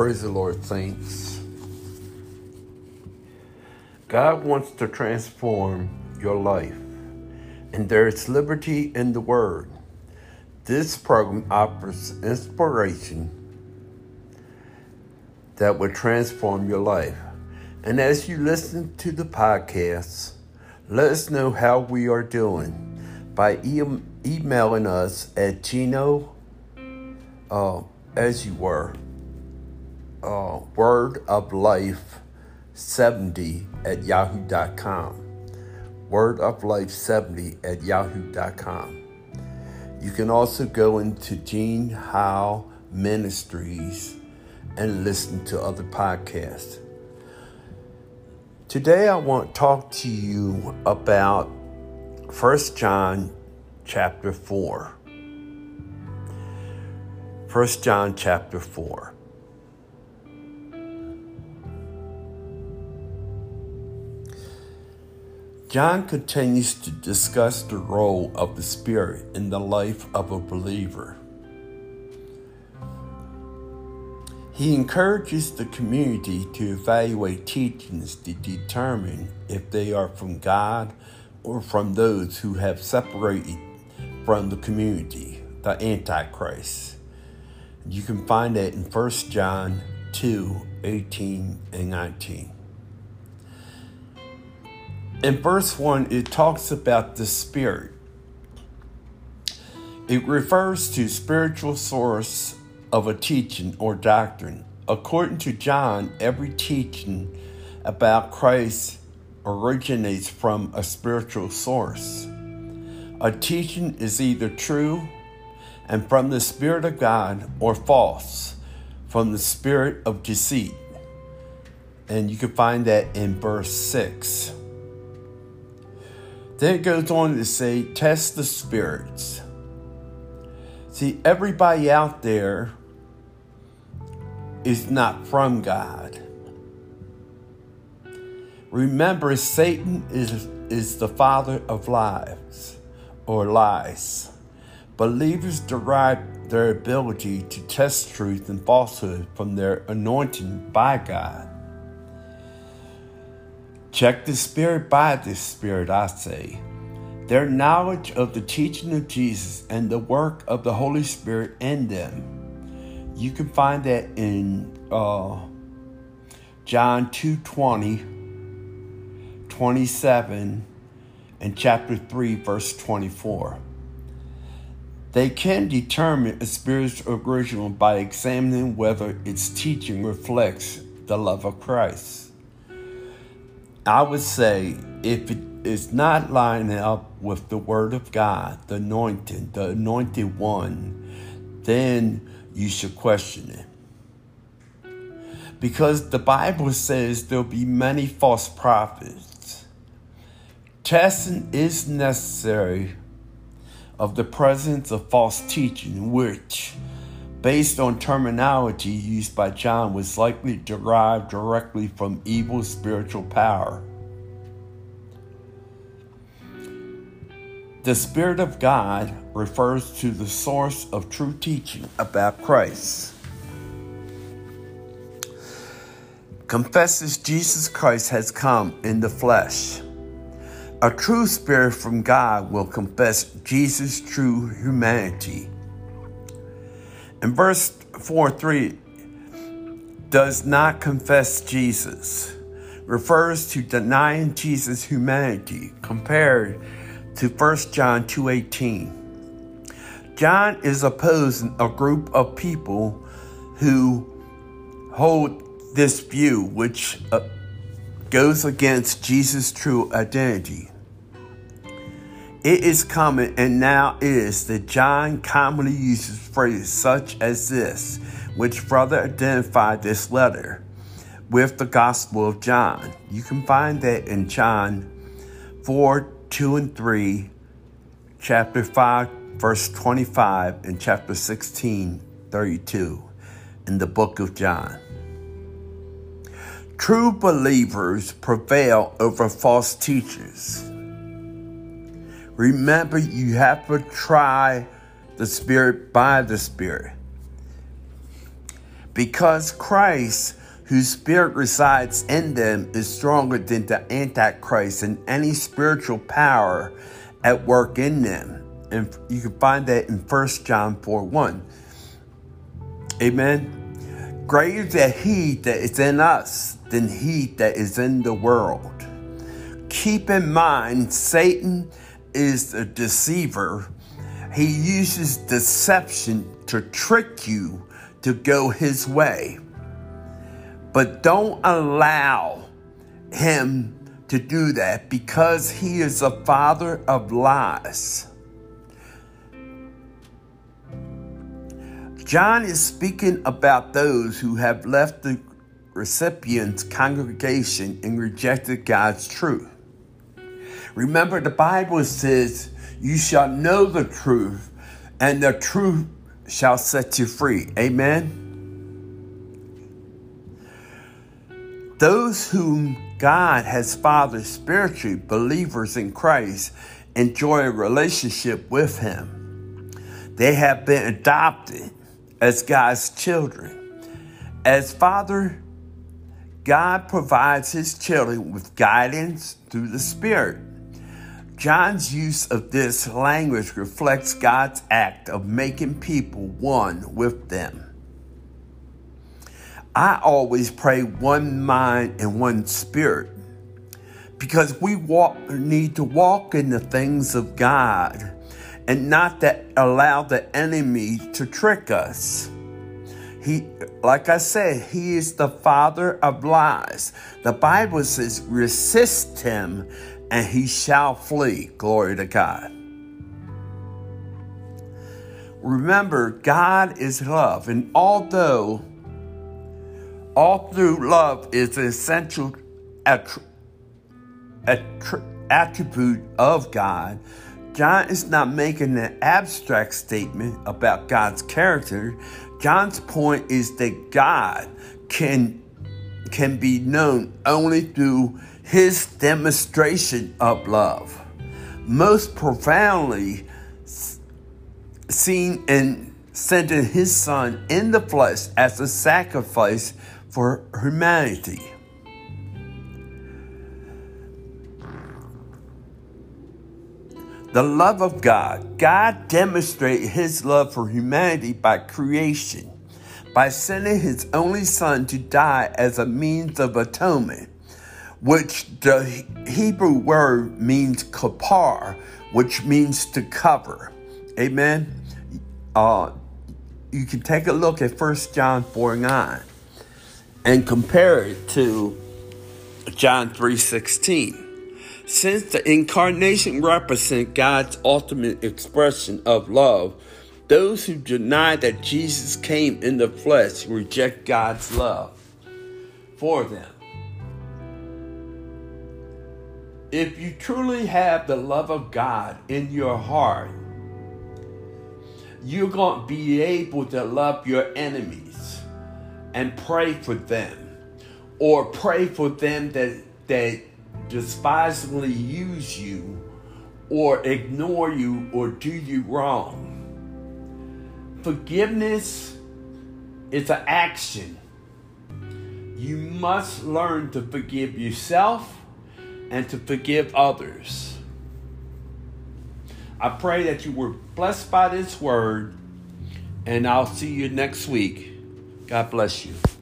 Praise the Lord, saints. God wants to transform your life, and there is liberty in the Word. This program offers inspiration that will transform your life. And as you listen to the podcast, let us know how we are doing by emailing us at wordoflife70@yahoo.com. wordoflife70@yahoo.com. You can also go into Gene Howe Ministries and listen to other podcasts. Today I want to talk to you about 1 John chapter 4. 1 John chapter 4. John continues to discuss the role of the Spirit in the life of a believer. He encourages the community to evaluate teachings to determine if they are from God or from those who have separated from the community, the Antichrist. You can find that in 1 John 2:18 and 19. In verse 1, it talks about the Spirit. It refers to spiritual source of a teaching or doctrine. According to John, every teaching about Christ originates from a spiritual source. A teaching is either true and from the Spirit of God or false, from the spirit of deceit. And you can find that in verse 6. Then it goes on to say, test the spirits. See, everybody out there is not from God. Remember, Satan is the father of lies or lies. Believers derive their ability to test truth and falsehood from their anointing by God. Check the Spirit by the Spirit, I say. Their knowledge of the teaching of Jesus and the work of the Holy Spirit in them. You can find that in John 2:20, 27, and chapter 3, verse 24. They can determine a spirit's original by examining whether its teaching reflects the love of Christ. I would say if it is not lining up with the Word of God, the anointed one, then you should question it. Because the Bible says there'll be many false prophets. Testing is necessary of the presence of false teaching, which, based on terminology used by John, was likely derived directly from evil spiritual power. The Spirit of God refers to the source of true teaching about Christ. Confesses Jesus Christ has come in the flesh. A true spirit from God will confess Jesus' true humanity. In verse 4:3, does not confess Jesus, refers to denying Jesus' humanity, compared to 1 John 2:18. John is opposing a group of people who hold this view, which goes against Jesus' true identity. It is common, and now is, that John commonly uses phrases such as this, which further identify this letter with the Gospel of John. You can find that in John 4:2 and 3, chapter 5, verse 25, and chapter 16, 32, in the book of John. True believers prevail over false teachers. Remember, you have to try the Spirit by the Spirit. because Christ, whose spirit resides in them, is stronger than the Antichrist and any spiritual power at work in them. And you can find that in 1 John 4:1. Amen. Greater is that he that is in us than he that is in the world. Keep in mind, Satan is a deceiver. He uses deception to trick you to go his way. But don't allow him to do that, because he is a father of lies. John is speaking about those who have left the recipient's congregation and rejected God's truth. Remember, the Bible says, "You shall know the truth, and the truth shall set you free." Amen. Those whom God has fathered spiritually, believers in Christ, enjoy a relationship with him. They have been adopted as God's children. As Father, God provides his children with guidance through the Spirit. John's use of this language reflects God's act of making people one with them. I always pray one mind and one spirit, because we need to walk in the things of God and not that allow the enemy to trick us. Like I said, he is the father of lies. The Bible says, resist him and he shall flee. Glory to God. Remember, God is love. And although all through love is an essential attribute of God, John is not making an abstract statement about God's character. John's point is that God can be known only through his demonstration of love, most profoundly seen in sending his son in the flesh as a sacrifice for humanity. The love of God. God demonstrated his love for humanity by creation, by sending his only son to die as a means of atonement, which the Hebrew word means kapar, which means to cover. Amen. You can take a look at 1 John 4:9 and compare it to John 3:16. Since the incarnation represents God's ultimate expression of love, those who deny that Jesus came in the flesh reject God's love for them. If you truly have the love of God in your heart, you're going to be able to love your enemies and pray for them, or pray for them that despisingly use you or ignore you or do you wrong. Forgiveness is an action. You must learn to forgive yourself and to forgive others. I pray that you were blessed by this word, and I'll see you next week. God bless you.